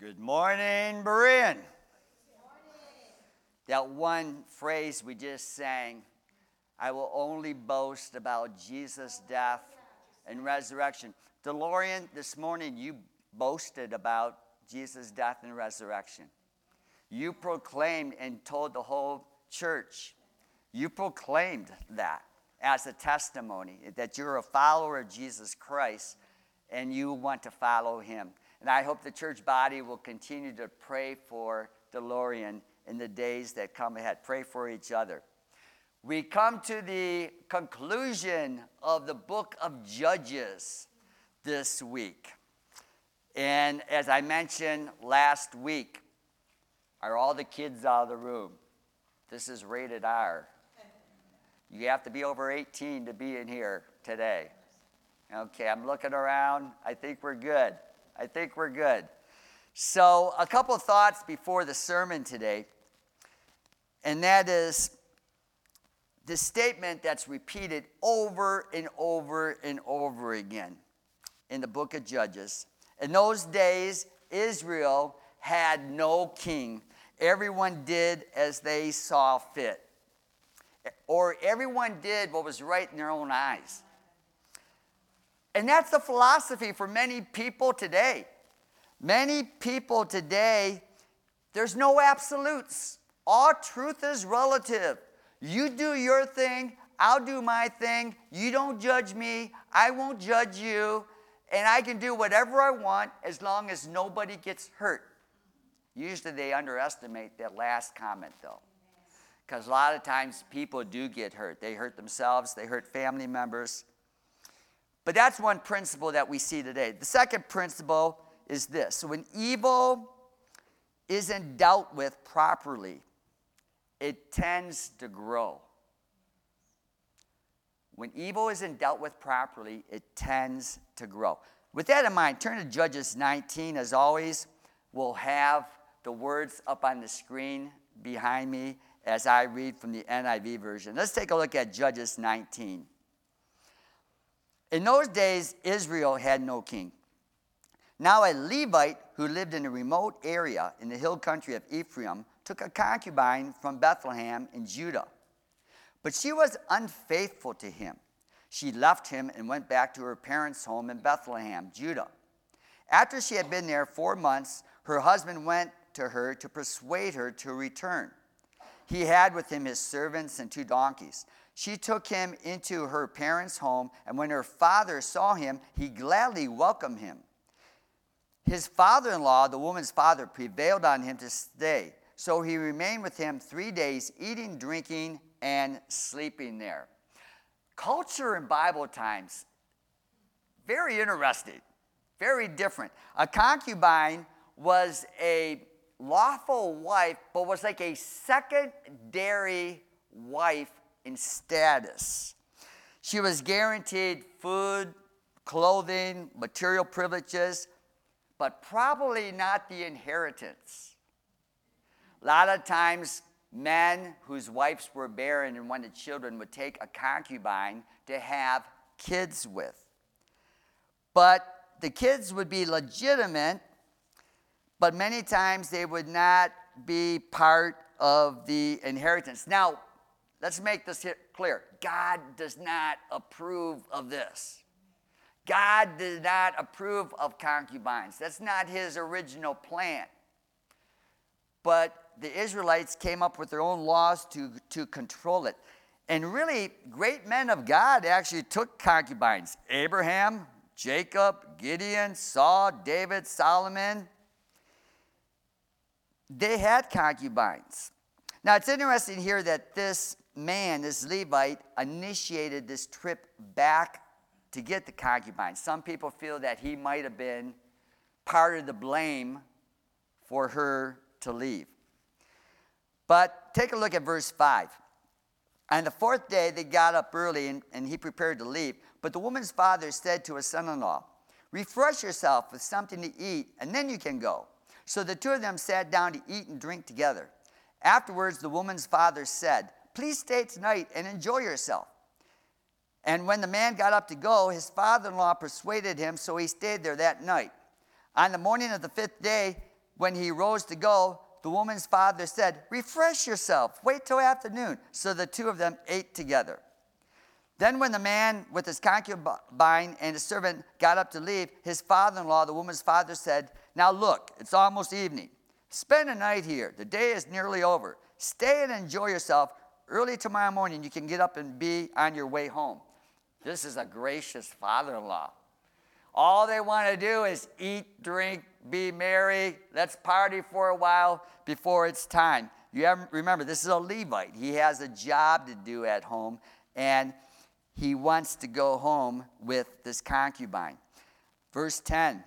Good morning, Berean. Good morning. That one phrase we just sang, I will only boast about Jesus' death and resurrection. DeLorean, this morning you boasted about Jesus' death and resurrection. You proclaimed and told the whole church. You proclaimed that as a testimony, that you're a follower of Jesus Christ and you want to follow him. And I hope the church body will continue to pray for DeLorean in the days that come ahead. Pray for each other. We come to the conclusion of the Book of Judges this week. And as I mentioned last week, are all the kids out of the room? This is rated R. You have to be over 18 to be in here today. Okay, I'm looking around. I think we're good. So a couple thoughts before the sermon today. And that is the statement that's repeated over and over and over again in the book of Judges. In those days, Israel had no king. Everyone did as they saw fit. Or everyone did what was right in their own eyes. And that's the philosophy for many people today. Many people today, there's no absolutes. All truth is relative. You do your thing, I'll do my thing. You don't judge me, I won't judge you. And I can do whatever I want as long as nobody gets hurt. Usually they underestimate that last comment, though. Because a lot of times people do get hurt. They hurt themselves, they hurt family members. But that's one principle that we see today. The second principle is this. So when evil isn't dealt with properly, it tends to grow. When evil isn't dealt with properly, it tends to grow. With that in mind, turn to Judges 19. As always, we'll have the words up on the screen behind me as I read from the NIV version. Let's take a look at Judges 19. In those days, Israel had no king. Now a Levite who lived in a remote area in the hill country of Ephraim took a concubine from Bethlehem in Judah. But she was unfaithful to him. She left him and went back to her parents' home in Bethlehem, Judah. After she had been there 4 months, her husband went to her to persuade her to return. He had with him his servants and 2 donkeys. She took him into her parents' home, and when her father saw him, he gladly welcomed him. His father-in-law, the woman's father, prevailed on him to stay. So he remained with him 3 days, eating, drinking, and sleeping there. Culture in Bible times, very interesting, very different. A concubine was a lawful wife, but was like a secondary wife in status. She was guaranteed food, clothing, material privileges, but probably not the inheritance. A lot of times, men whose wives were barren and wanted children would take a concubine to have kids with. But the kids would be legitimate, but many times they would not be part of the inheritance. Now, let's make this clear. God does not approve of this. God did not approve of concubines. That's not his original plan. But the Israelites came up with their own laws to control it. And really, great men of God actually took concubines. Abraham, Jacob, Gideon, Saul, David, Solomon. They had concubines. Now, it's interesting here that this man, this Levite, initiated this trip back to get the concubine. Some people feel that he might have been part of the blame for her to leave. But take a look at verse 5. On the 4th day, they got up early, and he prepared to leave. But the woman's father said to his son-in-law, "Refresh yourself with something to eat, and then you can go." So the two of them sat down to eat and drink together. Afterwards, the woman's father said, "Please stay tonight and enjoy yourself." And when the man got up to go, his father-in-law persuaded him, so he stayed there that night. On the morning of the 5th day, when he rose to go, the woman's father said, "Refresh yourself, wait till afternoon." So the two of them ate together. Then when the man with his concubine and his servant got up to leave, his father-in-law, the woman's father, said, "Now look, it's almost evening. Spend a night here. The day is nearly over. Stay and enjoy yourself. Early tomorrow morning, you can get up and be on your way home." This is a gracious father-in-law. All they want to do is eat, drink, be merry. Let's party for a while before it's time. You have, remember, this is a Levite. He has a job to do at home, and he wants to go home with this concubine. Verse 10,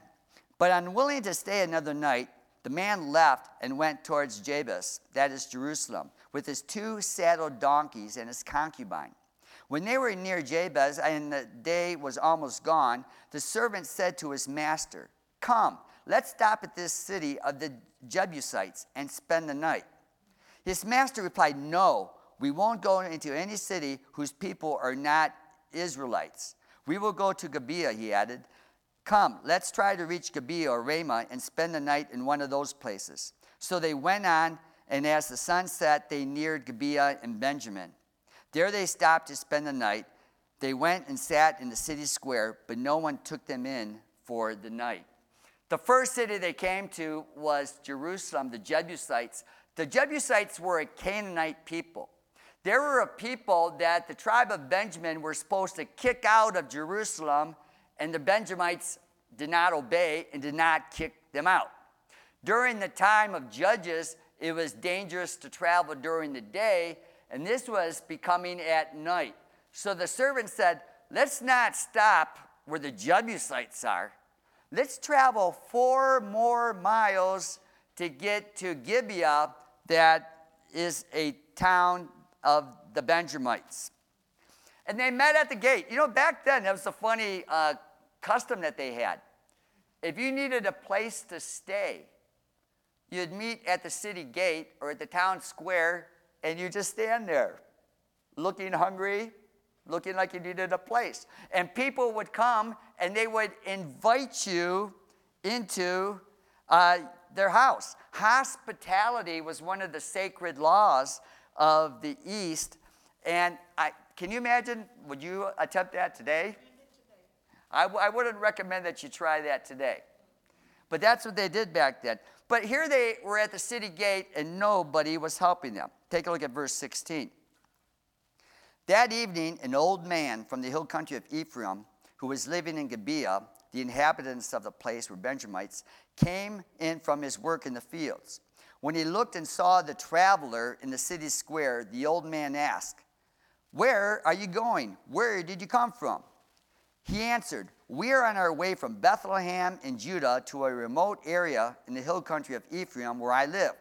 "But unwilling to stay another night, the man left and went towards Jebus," that is Jerusalem, "with his two saddled donkeys and his concubine. When they were near Jebus and the day was almost gone, the servant said to his master, 'Come, let's stop at this city of the Jebusites and spend the night.' His master replied, 'No, we won't go into any city whose people are not Israelites. We will go to Gibeah,' he added. 'Come, let's try to reach Gibeah or Ramah and spend the night in one of those places.' So they went on, and as the sun set, they neared Gibeah and Benjamin. There they stopped to spend the night. They went and sat in the city square, but no one took them in for the night." The first city they came to was Jerusalem, the Jebusites. The Jebusites were a Canaanite people. There were a people that the tribe of Benjamin were supposed to kick out of Jerusalem, and the Benjamites did not obey and did not kick them out. During the time of Judges, it was dangerous to travel during the day, and this was becoming at night. So the servant said, "Let's not stop where the Jebusites are. Let's travel 4 more miles to get to Gibeah, that is a town of the Benjamites." And they met at the gate. You know, back then, that was a funny custom that they had. If you needed a place to stay, you'd meet at the city gate or at the town square, and you just stand there, looking hungry, looking like you needed a place. And people would come, and they would invite you into their house. Hospitality was one of the sacred laws of the East. And can you imagine, would you attempt that today? I wouldn't recommend that you try that today. But that's what they did back then. But here they were at the city gate, and nobody was helping them. Take a look at verse 16. "That evening, an old man from the hill country of Ephraim, who was living in Gibeah, the inhabitants of the place were Benjamites, came in from his work in the fields. When he looked and saw the traveler in the city square, the old man asked, 'Where are you going? Where did you come from?' He answered, 'We are on our way from Bethlehem in Judah to a remote area in the hill country of Ephraim where I live.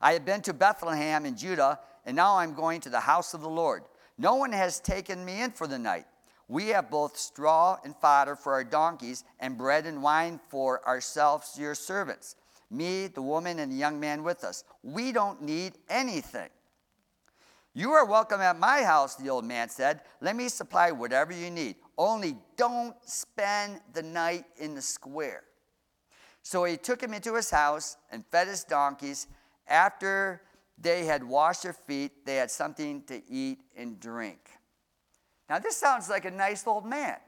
I have been to Bethlehem in Judah, and now I'm going to the house of the Lord. No one has taken me in for the night. We have both straw and fodder for our donkeys and bread and wine for ourselves, your servants, me, the woman, and the young man with us. We don't need anything.' 'You are welcome at my house,' the old man said. 'Let me supply whatever you need. Only don't spend the night in the square.' So he took him into his house and fed his donkeys. After they had washed their feet, they had something to eat and drink." Now this sounds like a nice old man.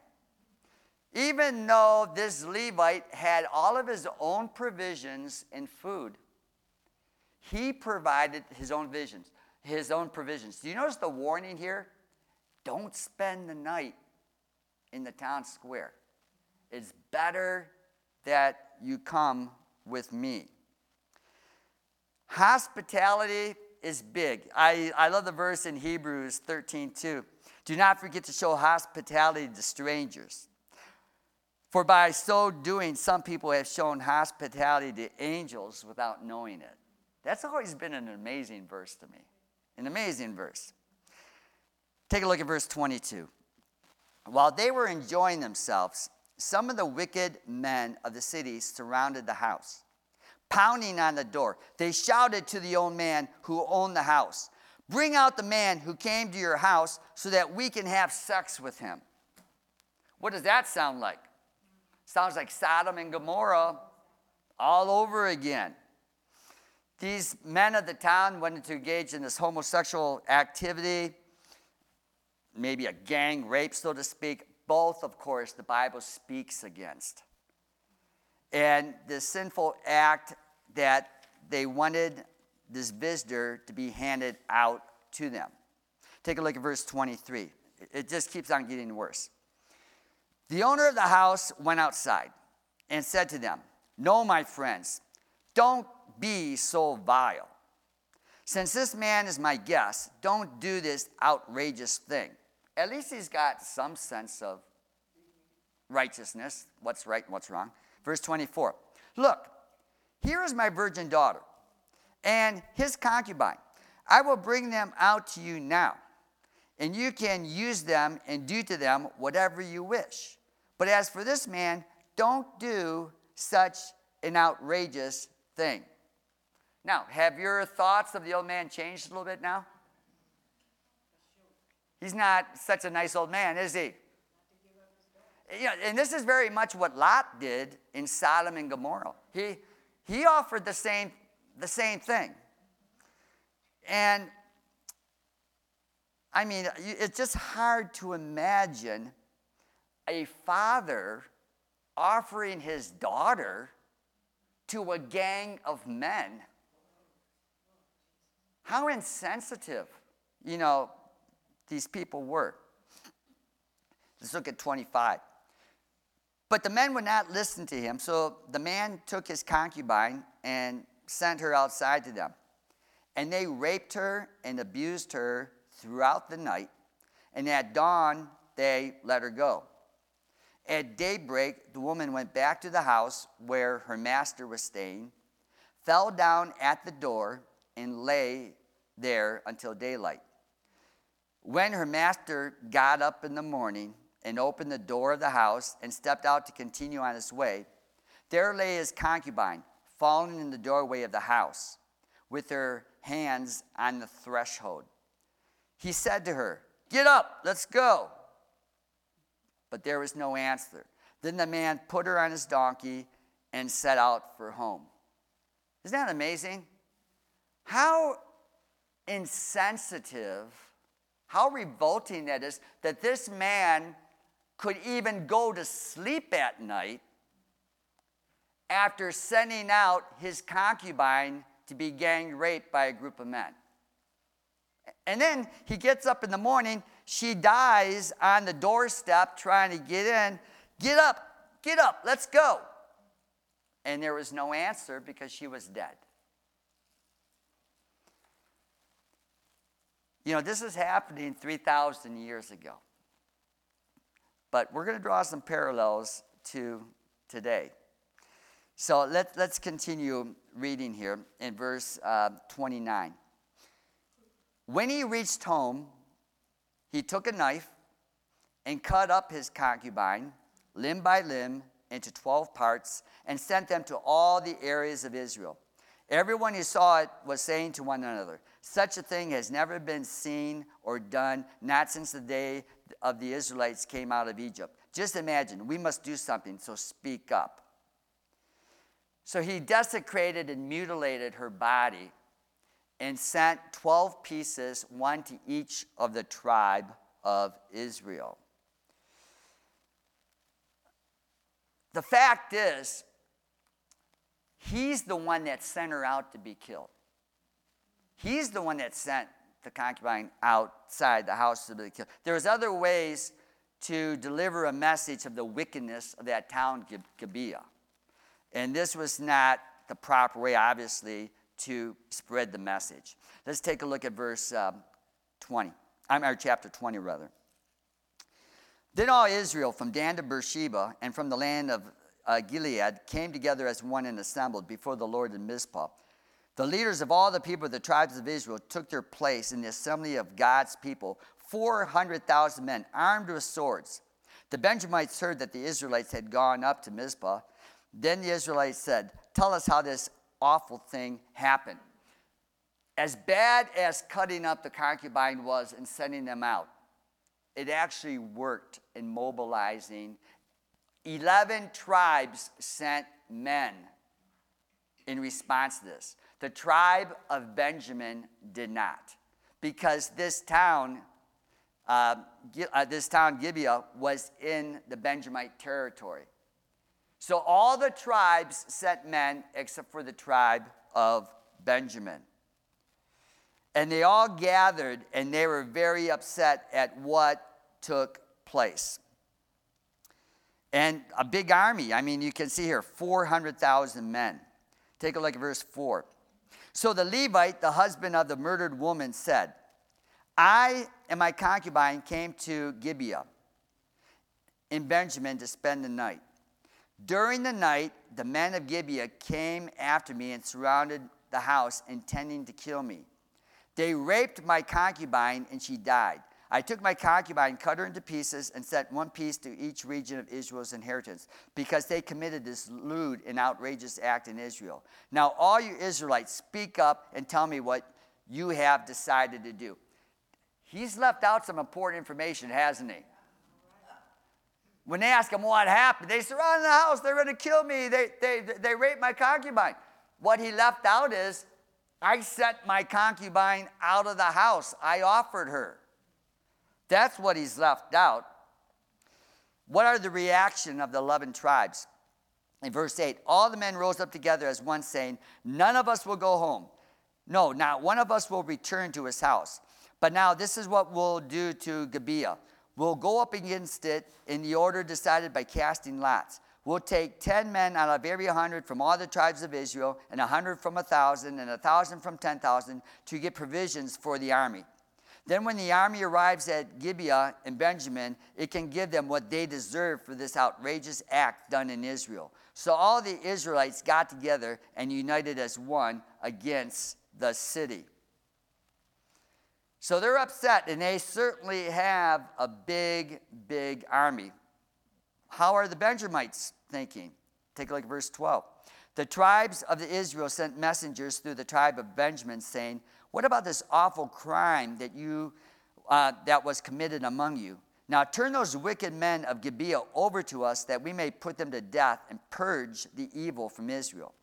Even though this Levite had all of his own provisions and food, he provided his own provisions. Do you notice the warning here? Don't spend the night in the town square. It's better that you come with me. Hospitality is big. I love the verse in Hebrews 13:2. "Do not forget to show hospitality to strangers. For by so doing, some people have shown hospitality to angels without knowing it." That's always been an amazing verse to me. An amazing verse. Take a look at verse 22. "While they were enjoying themselves, some of the wicked men of the city surrounded the house, pounding on the door. They shouted to the old man who owned the house, 'Bring out the man who came to your house so that we can have sex with him.'" What does that sound like? Sounds like Sodom and Gomorrah all over again. These men of the town wanted to engage in this homosexual activity, maybe a gang rape, so to speak. Both, of course, the Bible speaks against. And the sinful act that they wanted this visitor to be handed out to them. Take a look at verse 23. It just keeps on getting worse. The owner of the house went outside and said to them, "No, my friends, don't be so vile. Since this man is my guest, don't do this outrageous thing." At least he's got some sense of righteousness, what's right and what's wrong. Verse 24, "Look, here is my virgin daughter and his concubine. I will bring them out to you now, and you can use them and do to them whatever you wish. But as for this man, don't do such an outrageous thing." Now, have your thoughts of the old man changed a little bit now? He's not such a nice old man, is he? You know, and this is very much what Lot did in Sodom and Gomorrah. He offered the same thing. And, I mean, it's just hard to imagine a father offering his daughter to a gang of men. How insensitive, you know, these people were. Let's look at 25. "But the men would not listen to him, so the man took his concubine and sent her outside to them. And they raped her and abused her throughout the night, and at dawn they let her go. At daybreak, the woman went back to the house where her master was staying, fell down at the door, and lay there until daylight. When her master got up in the morning and opened the door of the house and stepped out to continue on his way, there lay his concubine, fallen in the doorway of the house, with her hands on the threshold. He said to her, 'Get up, let's go.' But there was no answer. Then the man put her on his donkey and set out for home." Isn't that amazing? How insensitive, how revolting that is, that this man could even go to sleep at night after sending out his concubine to be gang raped by a group of men. And then he gets up in the morning. She dies on the doorstep trying to get in. Get up, let's go." And there was no answer because she was dead. You know, this is happening 3,000 years ago. But we're going to draw some parallels to today. So let's continue reading here in verse 29. "When he reached home, he took a knife and cut up his concubine, limb by limb, into 12 parts, and sent them to all the areas of Israel. Everyone who saw it was saying to one another, 'Such a thing has never been seen or done, not since the day of the Israelites came out of Egypt. Just imagine, we must do something, so speak up.'" So he desecrated and mutilated her body and sent 12 pieces, one to each of the tribe of Israel. The fact is, he's the one that sent her out to be killed. He's the one that sent the concubine outside the house to be killed. There was other ways to deliver a message of the wickedness of that town, Gibeah. And this was not the proper way, obviously, to spread the message. Let's take a look at verse 20. Chapter 20, rather. "Then all Israel from Dan to Beersheba and from the land of Gilead came together as one and assembled before the Lord in Mizpah. The leaders of all the people of the tribes of Israel took their place in the assembly of God's people, 400,000 men armed with swords. The Benjamites heard that the Israelites had gone up to Mizpah. Then the Israelites said, 'Tell us how this awful thing happened.'" As bad as cutting up the concubine was and sending them out, it actually worked in mobilizing. 11 tribes sent men in response to this. The tribe of Benjamin did not, because this town Gibeah was in the Benjamite territory. So all the tribes sent men except for the tribe of Benjamin. And they all gathered, and they were very upset at what took place. And a big army. I mean, you can see here, 400,000 men. Take a look at verse 4. So the Levite, the husband of the murdered woman, said, I and my concubine came to Gibeah in Benjamin to spend the night. During the night, the men of Gibeah came after me and surrounded the house, intending to kill me. They raped my concubine, and she died. I took my concubine, cut her into pieces, and set one piece to each region of Israel's inheritance, because they committed this lewd and outrageous act in Israel. Now, all you Israelites, speak up and tell me what you have decided to do. He's left out some important information, hasn't he? When they ask him what happened, they surrounded the house, they're going to kill me, they raped my concubine. What he left out is, I sent my concubine out of the house. I offered her. That's what he's left out. What are the reaction of the 11 tribes? In verse 8, all the men rose up together as one, saying, none of us will go home. No, not one of us will return to his house. But now this is what we'll do to Gibeah. We'll go up against it in the order decided by casting lots. We'll take 10 men out of every 100 from all the tribes of Israel, and 100 from 1,000, and 1,000 from 10,000, to get provisions for the army. Then when the army arrives at Gibeah and Benjamin, it can give them what they deserve for this outrageous act done in Israel. So all the Israelites got together and united as one against the city. So they're upset, and they certainly have a big, big army. How are the Benjamites thinking? Take a look at verse 12. The tribes of Israel sent messengers through the tribe of Benjamin, saying, what about this awful crime that was committed among you? Now turn those wicked men of Gibeah over to us, that we may put them to death and purge the evil from Israel.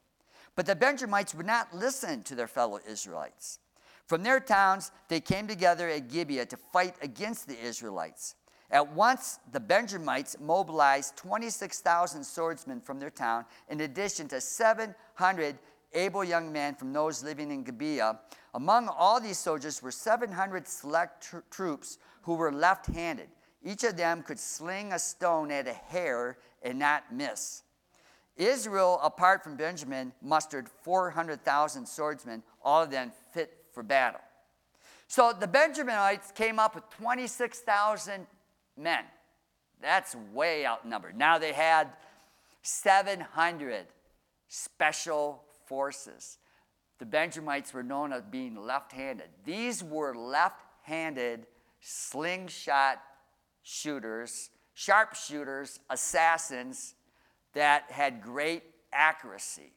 But the Benjamites would not listen to their fellow Israelites. From their towns, they came together at Gibeah to fight against the Israelites. At once, the Benjamites mobilized 26,000 swordsmen from their town, in addition to 700 able young men from those living in Gibeah. Among all these soldiers were 700 select troops who were left-handed. Each of them could sling a stone at a hair and not miss. Israel, apart from Benjamin, mustered 400,000 swordsmen, all of them fit for battle. So the Benjamites came up with 26,000 men. That's way outnumbered. Now they had 700 special forces. The Benjamites were known as being left-handed. These were left-handed slingshot shooters, sharpshooters, assassins that had great accuracy.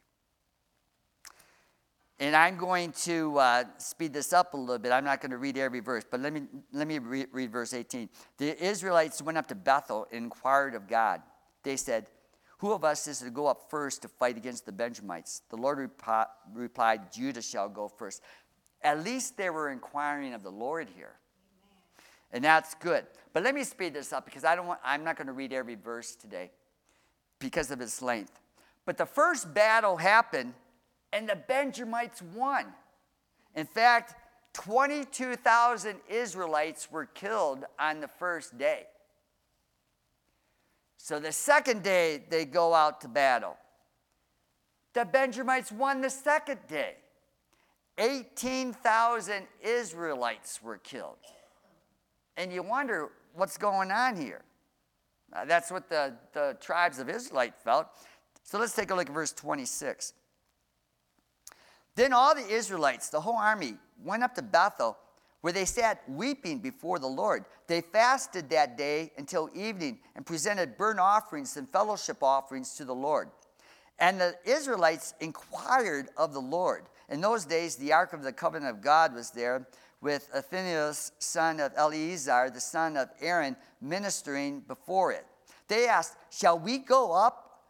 And I'm going to speed this up a little bit. I'm not going to read every verse, but let me read verse 18. The Israelites went up to Bethel and inquired of God. They said, who of us is to go up first to fight against the Benjamites? The Lord replied, Judah shall go first. At least they were inquiring of the Lord here. Amen. And that's good. But let me speed this up, because I'm not going to read every verse today because of its length. But the first battle happened, and the Benjamites won. In fact, 22,000 Israelites were killed on the first day. So the second day, they go out to battle. The Benjamites won the second day. 18,000 Israelites were killed. And you wonder, what's going on here? That's what the tribes of Israelite felt. So let's take a look at verse 26. Then all the Israelites, the whole army, went up to Bethel, where they sat weeping before the Lord. They fasted that day until evening and presented burnt offerings and fellowship offerings to the Lord. And the Israelites inquired of the Lord. In those days, the Ark of the Covenant of God was there, with Phinehas, son of Eleazar, the son of Aaron, ministering before it. They asked, shall we go up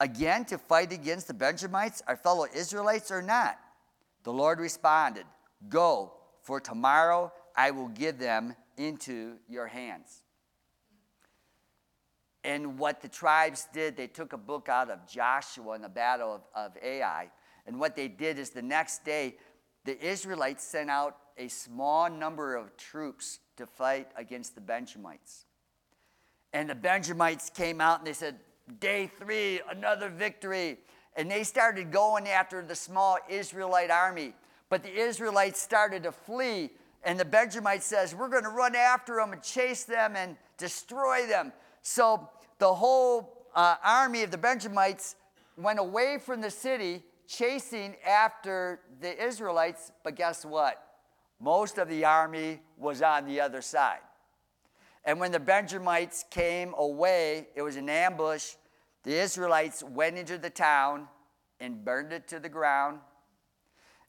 again to fight against the Benjamites, our fellow Israelites, or not? The Lord responded, Go, for tomorrow I will give them into your hands. And what the tribes did, they took a book out of Joshua in the battle of Ai. And what they did is the next day, the Israelites sent out a small number of troops to fight against the Benjamites. And the Benjamites came out and they said, Day 3, another victory. And they started going after the small Israelite army. But the Israelites started to flee. And the Benjamite says, we're going to run after them and chase them and destroy them. So the whole army of the Benjamites went away from the city chasing after the Israelites. But guess what? Most of the army was on the other side. And when the Benjamites came away, it was an ambush. The Israelites went into the town and burned it to the ground.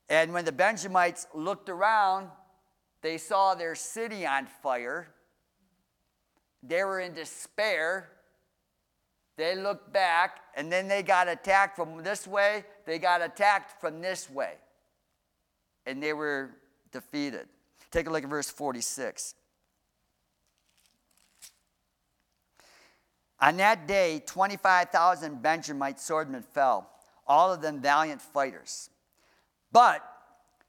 And when the Benjamites looked around, they saw their city on fire. They were in despair. They looked back, and then they got attacked from this way. They got attacked from this way. And they were defeated. Take a look at verse 46. On that day, 25,000 Benjamite swordsmen fell, all of them valiant fighters. But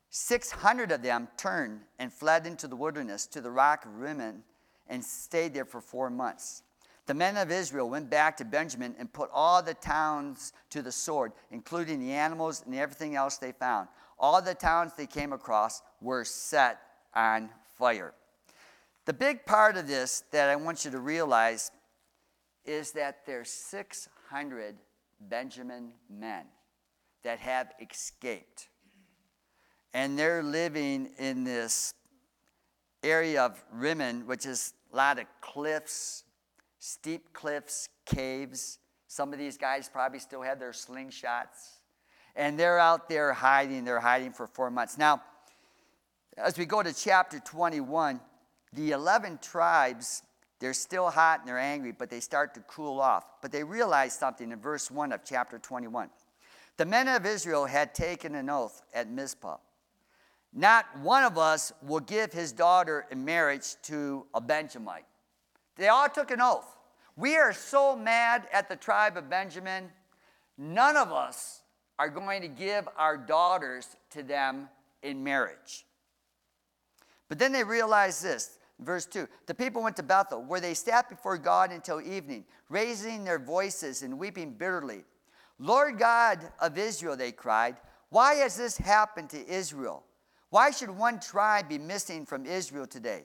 600 of them turned and fled into the wilderness to the Rock of Rimmon and stayed there for 4 months. The men of Israel went back to Benjamin and put all the towns to the sword, including the animals and everything else they found. All the towns they came across were set on fire. The big part of this that I want you to realize is that there's 600 Benjamin men that have escaped. And they're living in this area of Rimmon, which is a lot of cliffs, steep cliffs, caves. Some of these guys probably still have their slingshots. And they're out there hiding. They're hiding for 4 months. Now, as we go to chapter 21, the 11 tribes, they're still hot and they're angry, but they start to cool off. But they realize something in verse 1 of chapter 21. The men of Israel had taken an oath at Mizpah. Not one of us will give his daughter in marriage to a Benjamite. They all took an oath. We are so mad at the tribe of Benjamin, none of us are going to give our daughters to them in marriage. But then they realize this. Verse 2, the people went to Bethel, where they sat before God until evening, raising their voices and weeping bitterly. Lord God of Israel, they cried, why has this happened to Israel? Why should one tribe be missing from Israel today?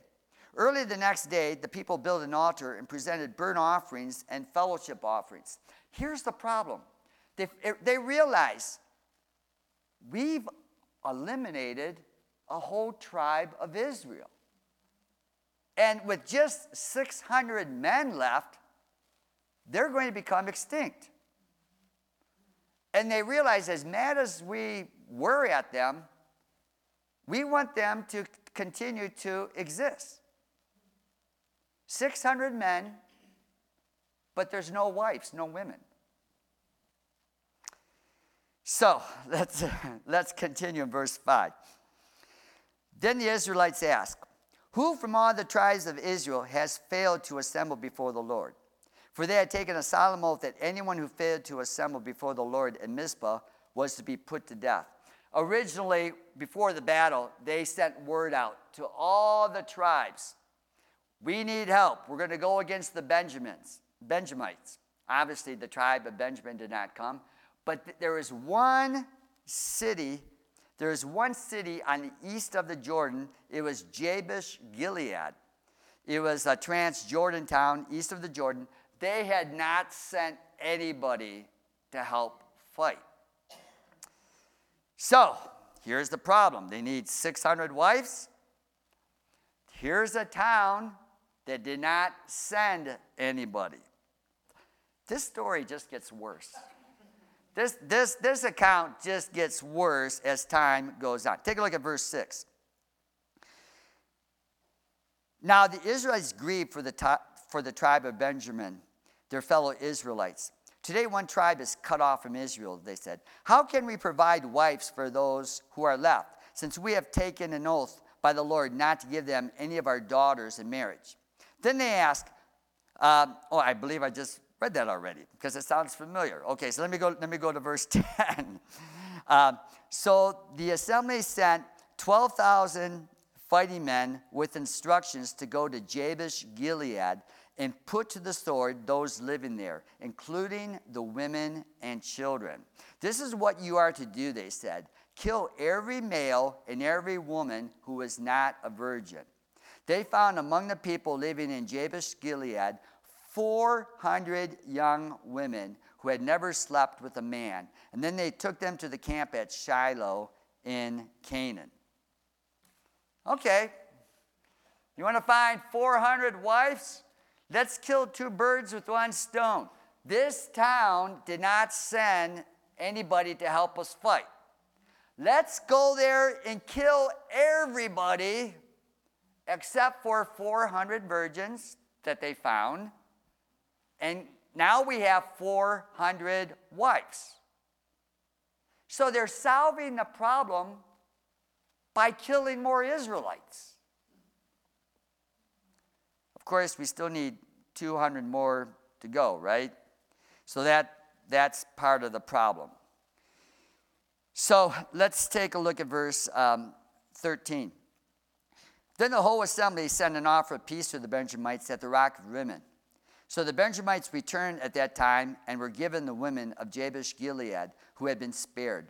Early the next day, the people built an altar and presented burnt offerings and fellowship offerings. Here's the problem. They realize we've eliminated a whole tribe of Israel. And with just 600 men left, they're going to become extinct. And they realize, as mad as we were at them, we want them to continue to exist. 600 men, but there's no wives, no women. So let's continue in verse 5. Then the Israelites asked, who from all the tribes of Israel has failed to assemble before the Lord? For they had taken a solemn oath that anyone who failed to assemble before the Lord in Mizpah was to be put to death. Originally, before the battle, they sent word out to all the tribes. We need help. We're going to go against the Benjamites. Obviously, the tribe of Benjamin did not come. But there is one city on the east of the Jordan. It was Jabesh Gilead. It was a trans-Jordan town east of the Jordan. They had not sent anybody to help fight. So here's the problem. They need 600 wives. Here's a town that did not send anybody. This story just gets worse. This account just gets worse as time goes on. Take a look at verse 6. Now the Israelites grieved for the tribe of Benjamin, their fellow Israelites, Today one tribe is cut off from Israel, they said. How can we provide wives for those who are left, since we have taken an oath by the Lord not to give them any of our daughters in marriage? Then they asked, I believe I just read that already because it sounds familiar. Okay, so let me go to verse 10. So the assembly sent 12,000 fighting men with instructions to go to Jabesh Gilead and put to the sword those living there, including the women and children. This is what you are to do, they said. Kill every male and every woman who is not a virgin. They found among the people living in Jabesh Gilead 400 young women who had never slept with a man. And then they took them to the camp at Shiloh in Canaan. Okay, you want to find 400 wives? Let's kill two birds with one stone. This town did not send anybody to help us fight. Let's go there and kill everybody except for 400 virgins that they found. And now we have 400 wives. So they're solving the problem by killing more Israelites. Of course, we still need 200 more to go, right? So that's part of the problem. So let's take a look at verse 13. Then the whole assembly sent an offer of peace to the Benjamites at the Rock of Rimmon. So the Benjamites returned at that time and were given the women of Jabesh Gilead who had been spared.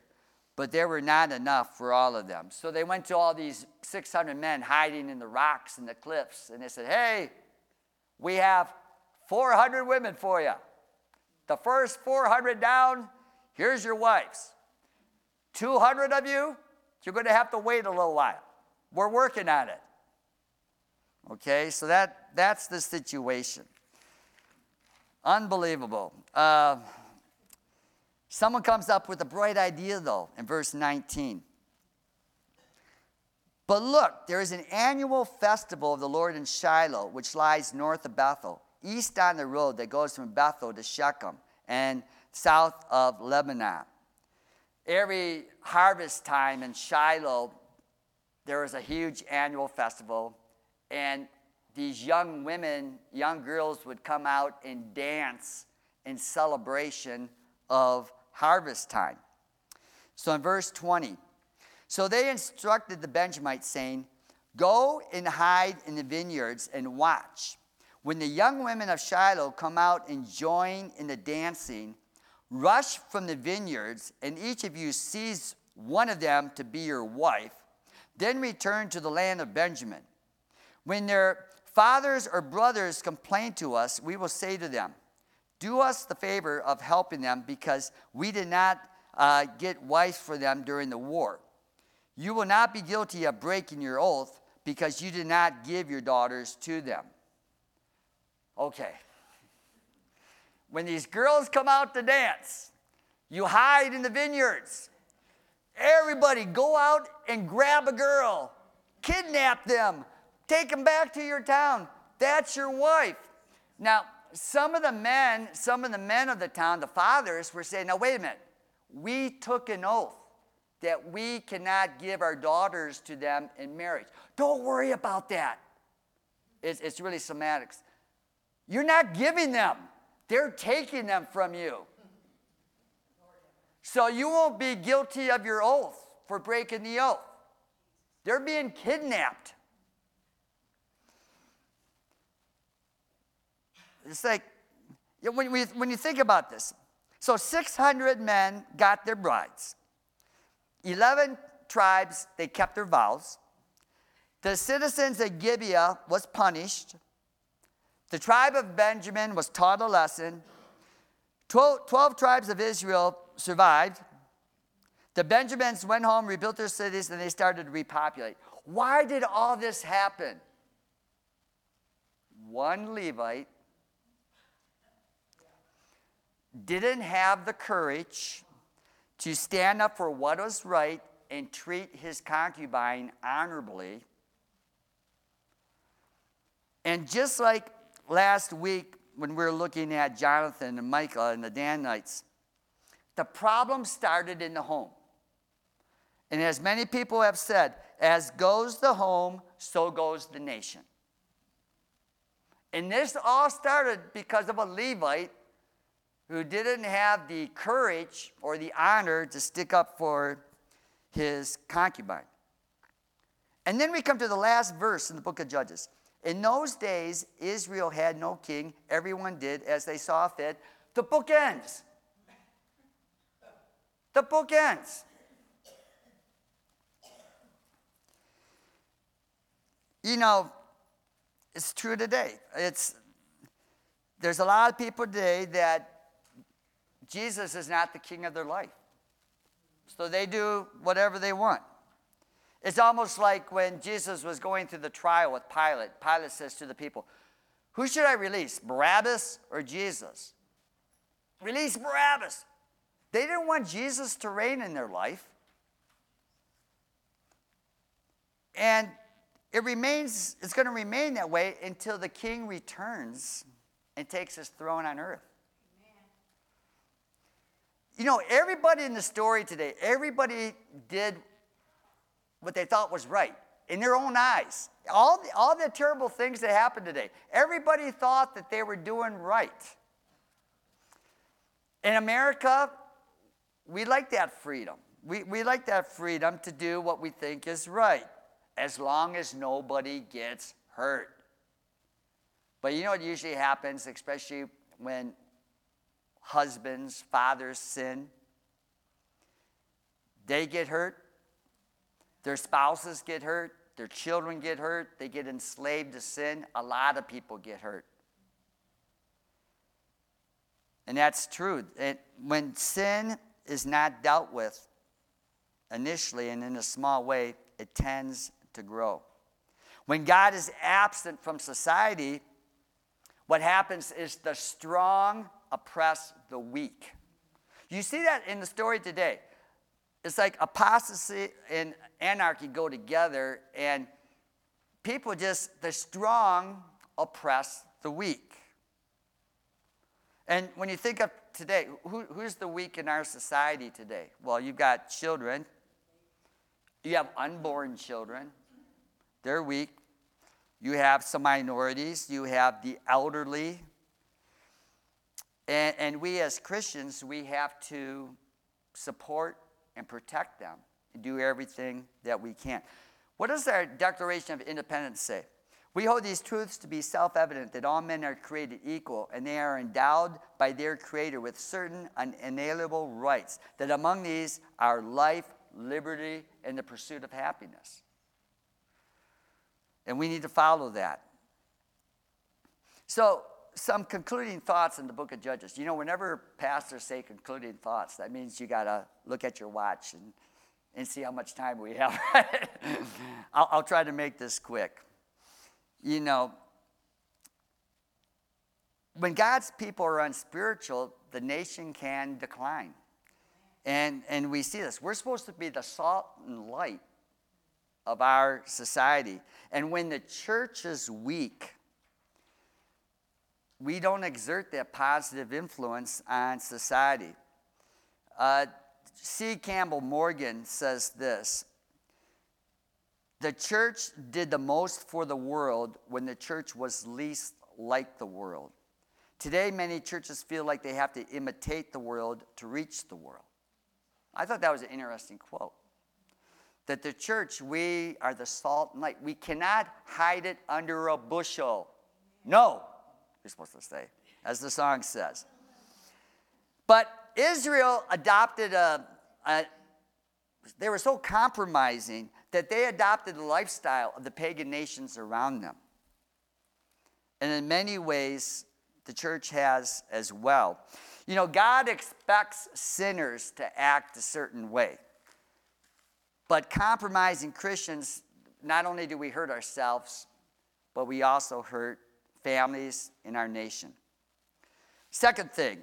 But there were not enough for all of them. So they went to all these 600 men hiding in the rocks and the cliffs. And they said, hey, we have 400 women for you. The first 400 down, here's your wives. 200 of you, you're going to have to wait a little while. We're working on it. Okay, so that's the situation. Unbelievable. Someone comes up with a bright idea, though, in verse 19. But look, there is an annual festival of the Lord in Shiloh, which lies north of Bethel, east on the road that goes from Bethel to Shechem, and south of Lebanon. Every harvest time in Shiloh, there was a huge annual festival, and these young women, young girls would come out and dance in celebration of harvest time. So in verse 20, so they instructed the Benjamites, saying, go and hide in the vineyards and watch. When the young women of Shiloh come out and join in the dancing, rush from the vineyards, and each of you seize one of them to be your wife, then return to the land of Benjamin. When their fathers or brothers complain to us, we will say to them, do us the favor of helping them because we did not get wives for them during the war. You will not be guilty of breaking your oath because you did not give your daughters to them. Okay. When these girls come out to dance, you hide in the vineyards. Everybody go out and grab a girl, kidnap them, take them back to your town. That's your wife. Now, some of the men of the town, the fathers, were saying, now, wait a minute. We took an oath that we cannot give our daughters to them in marriage. Don't worry about that. It's really semantics. You're not giving them. They're taking them from you. So you won't be guilty of your oath for breaking the oath. They're being kidnapped. It's like, when you think about this. So 600 men got their brides. 11 tribes, they kept their vows. The citizens of Gibeah was punished. The tribe of Benjamin was taught a lesson. 12 tribes of Israel survived. The Benjamins went home, rebuilt their cities, and they started to repopulate. Why did all this happen? One Levite didn't have the courage to stand up for what was right and treat his concubine honorably. And just like last week, when we're looking at Jonathan and Micah and the Danites, the problem started in the home. And as many people have said, as goes the home, so goes the nation. And this all started because of a Levite who didn't have the courage or the honor to stick up for his concubine. And then we come to the last verse in the book of Judges. In those days, Israel had no king. Everyone did as they saw fit. The book ends. The book ends. You know, it's true today. There's a lot of people today that Jesus is not the king of their life. So they do whatever they want. It's almost like when Jesus was going through the trial with Pilate. Pilate says to the people, who should I release, Barabbas or Jesus? Release Barabbas. They didn't want Jesus to reign in their life. And it's going to remain that way until the king returns and takes his throne on earth. Amen. You know, everybody in the story today, everybody did what they thought was right in their own eyes. All the terrible things that happened today, everybody thought that they were doing right. In America, we like that freedom. We like that freedom to do what we think is right, as long as nobody gets hurt. But you know what usually happens, especially when husbands, fathers sin? They get hurt. Their spouses get hurt. Their children get hurt. They get enslaved to sin. A lot of people get hurt. And that's true. When sin is not dealt with initially and in a small way, it tends to grow. When God is absent from society, what happens is the strong oppress the weak. You see that in the story today. It's like apostasy and anarchy go together, and people the strong oppress the weak. And when you think of today, who's the weak in our society today? Well, you've got children. You have unborn children. They're weak. You have some minorities. You have the elderly. And we as Christians, we have to support and protect them and do everything that we can. What does our Declaration of Independence say? We hold these truths to be self-evident, that all men are created equal, and they are endowed by their Creator with certain unalienable rights, that among these are life, liberty, and the pursuit of happiness. And we need to follow that. So, some concluding thoughts in the book of Judges. You know, whenever pastors say concluding thoughts, that means you got to look at your watch and see how much time we have. I'll try to make this quick. You know, when God's people are unspiritual, the nation can decline. And we see this. We're supposed to be the salt and light of our society. And when the church is weak, we don't exert that positive influence on society. C. Campbell Morgan says this: the church did the most for the world when the church was least like the world. Today, many churches feel like they have to imitate the world to reach the world. I thought that was an interesting quote. That the church, we are the salt and light. We cannot hide it under a bushel. No, you're supposed to say, as the song says. But Israel adopted they were so compromising that they adopted the lifestyle of the pagan nations around them. And in many ways, the church has as well. You know, God expects sinners to act a certain way. But compromising Christians, not only do we hurt ourselves, but we also hurt families in our nation. Second thing,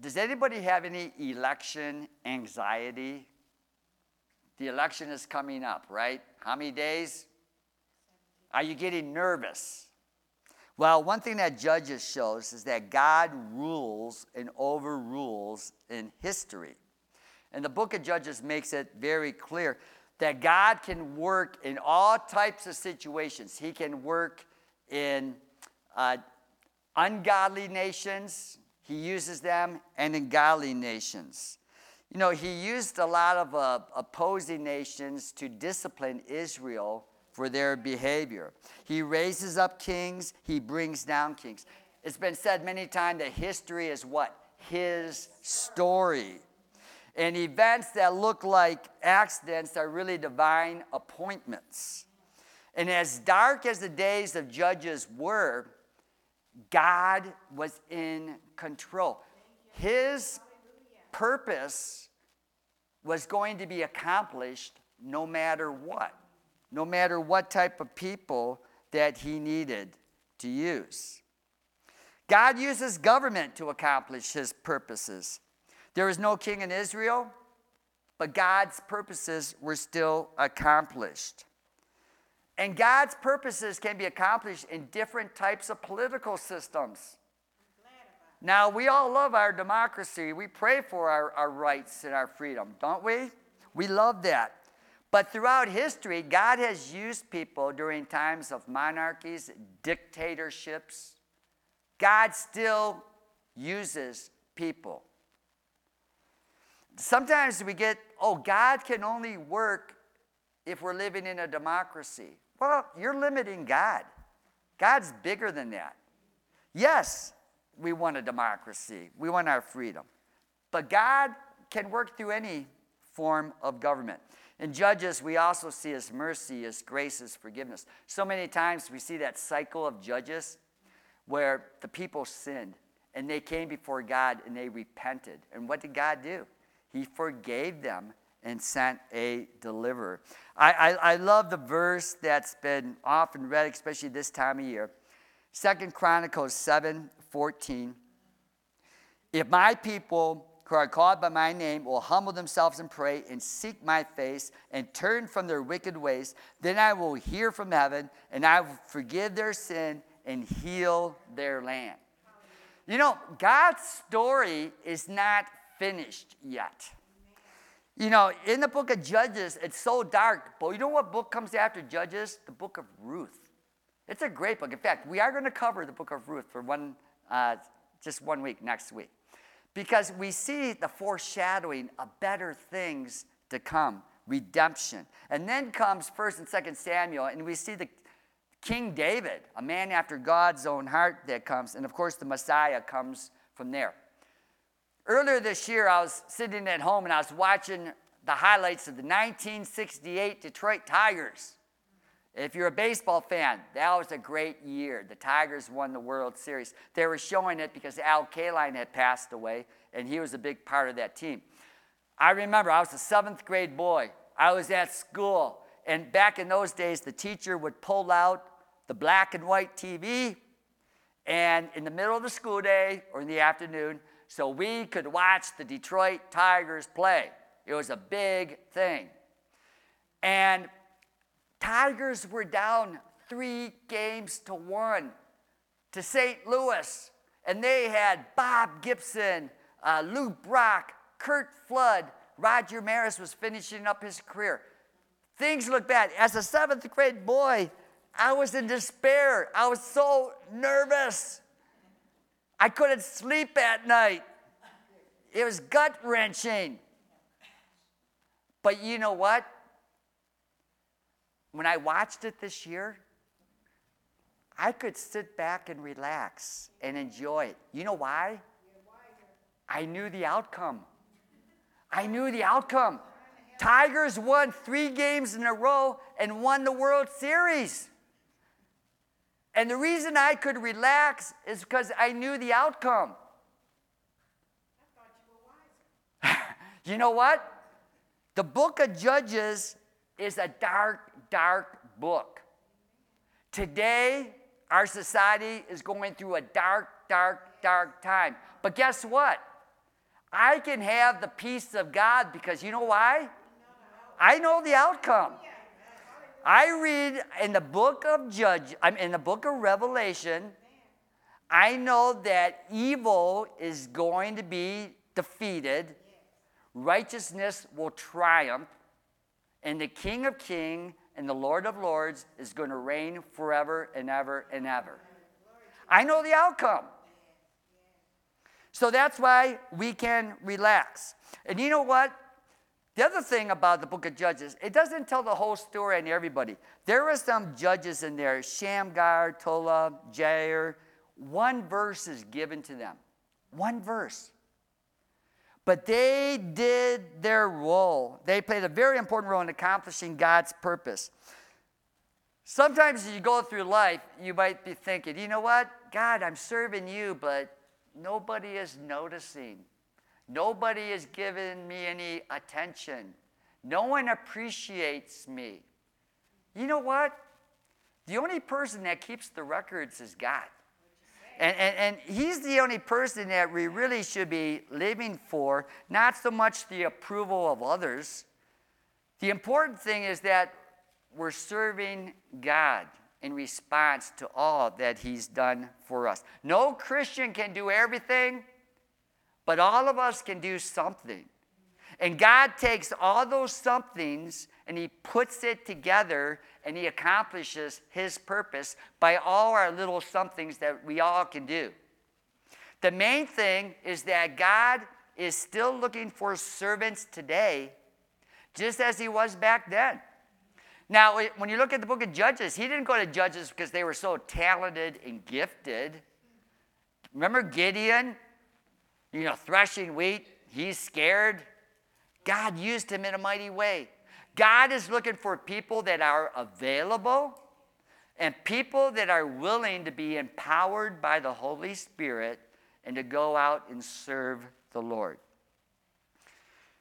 does anybody have any election anxiety? The election is coming up, right? How many days? Are you getting nervous? Well, one thing that Judges shows is that God rules and overrules in history. And the book of Judges makes it very clear that God can work in all types of situations. He can work in ungodly nations. He uses them, and in godly nations. You know, he used a lot of opposing nations to discipline Israel for their behavior. He raises up kings. He brings down kings. It's been said many times that history is what? His story. And events that look like accidents are really divine appointments. And as dark as the days of Judges were, God was in control. His purpose was going to be accomplished no matter what. No matter what type of people that he needed to use. God uses government to accomplish his purposes. There was no king in Israel, but God's purposes were still accomplished. And God's purposes can be accomplished in different types of political systems. Now, we all love our democracy. We pray for our rights and our freedom, don't we? We love that. But throughout history, God has used people during times of monarchies, dictatorships. God still uses people. Sometimes we get, God can only work if we're living in a democracy. Well, you're limiting God. God's bigger than that. Yes, we want a democracy. We want our freedom. But God can work through any form of government. In Judges, we also see his mercy, his grace, his forgiveness. So many times we see that cycle of Judges where the people sinned and they came before God and they repented. And what did God do? He forgave them and sent a deliverer. I love the verse that's been often read, especially this time of year. 2 Chronicles 7:14. If my people who are called by my name will humble themselves and pray and seek my face and turn from their wicked ways, then I will hear from heaven and I will forgive their sin and heal their land. You know, God's story is not finished yet. You know, in the book of Judges, it's so dark. But you know what book comes after Judges? The book of Ruth. It's a great book. In fact, we are going to cover the book of Ruth for just one week next week, because we see the foreshadowing of better things to come, redemption. And then comes 1 and 2 Samuel, and we see the King David, a man after God's own heart that comes. And, of course, the Messiah comes from there. Earlier this year, I was sitting at home and I was watching the highlights of the 1968 Detroit Tigers. If you're a baseball fan, that was a great year. The Tigers won the World Series. They were showing it because Al Kaline had passed away, and he was a big part of that team. I remember I was a 7th grade boy. I was at school, and back in those days, the teacher would pull out the black and white TV, and in the middle of the school day or in the afternoon, so we could watch the Detroit Tigers play. It was a big thing. And Tigers were down 3-1 to St. Louis. And they had Bob Gibson, Lou Brock, Kurt Flood. Roger Maris was finishing up his career. Things looked bad. As a 7th grade boy, I was in despair. I was so nervous. I couldn't sleep at night. It was gut-wrenching. But you know what? When I watched it this year, I could sit back and relax and enjoy it. You know why? I knew the outcome. Tigers won 3 games in a row and won the World Series. And the reason I could relax is because I knew the outcome. I thought you were wise. You know what? The book of Judges is a dark, dark book. Today, our society is going through a dark, dark, dark time. But guess what? I can have the peace of God because you know why? I know the outcome. I read in the book of Revelation I know that evil is going to be defeated. Righteousness will triumph. And the King of Kings and the Lord of Lords is going to reign forever and ever and ever. I know the outcome. So that's why we can relax. And you know what? The other thing about the book of Judges, it doesn't tell the whole story on everybody. There are some judges in there, Shamgar, Tola, Jair. One verse is given to them. One verse. But they did their role. They played a very important role in accomplishing God's purpose. Sometimes as you go through life, you might be thinking, you know what? God, I'm serving you, but nobody is noticing. Nobody is giving me any attention. No one appreciates me. You know what? The only person that keeps the records is God. And he's the only person that we really should be living for, not so much the approval of others. The important thing is that we're serving God in response to all that he's done for us. No Christian can do everything, but all of us can do something. And God takes all those somethings and he puts it together and he accomplishes his purpose by all our little somethings that we all can do. The main thing is that God is still looking for servants today, just as he was back then. Now, when you look at the book of Judges, he didn't go to judges because they were so talented and gifted. Remember Gideon? You know, threshing wheat. He's scared. God used him in a mighty way. God is looking for people that are available and people that are willing to be empowered by the Holy Spirit and to go out and serve the Lord.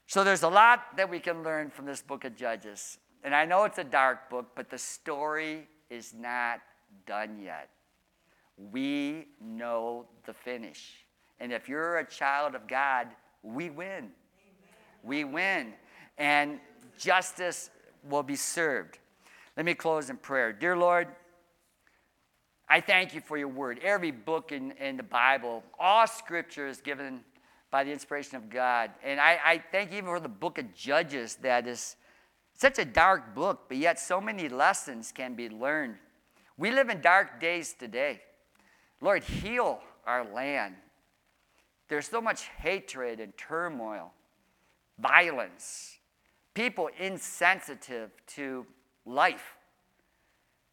So there's a lot that we can learn from this book of Judges. And I know it's a dark book, but the story is not done yet. We know the finish. And if you're a child of God, we win. Amen. We win. And justice will be served. Let me close in prayer. Dear Lord, I thank you for your word. Every book in the Bible, all scripture is given by the inspiration of God. And I thank you even for the book of Judges that is such a dark book, but yet so many lessons can be learned. We live in dark days today. Lord, heal our land. There's so much hatred and turmoil, violence, people insensitive to life.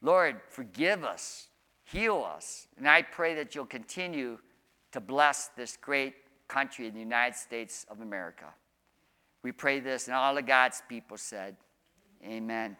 Lord, forgive us, heal us, and I pray that you'll continue to bless this great country, the United States of America. We pray this, and all of God's people said, amen.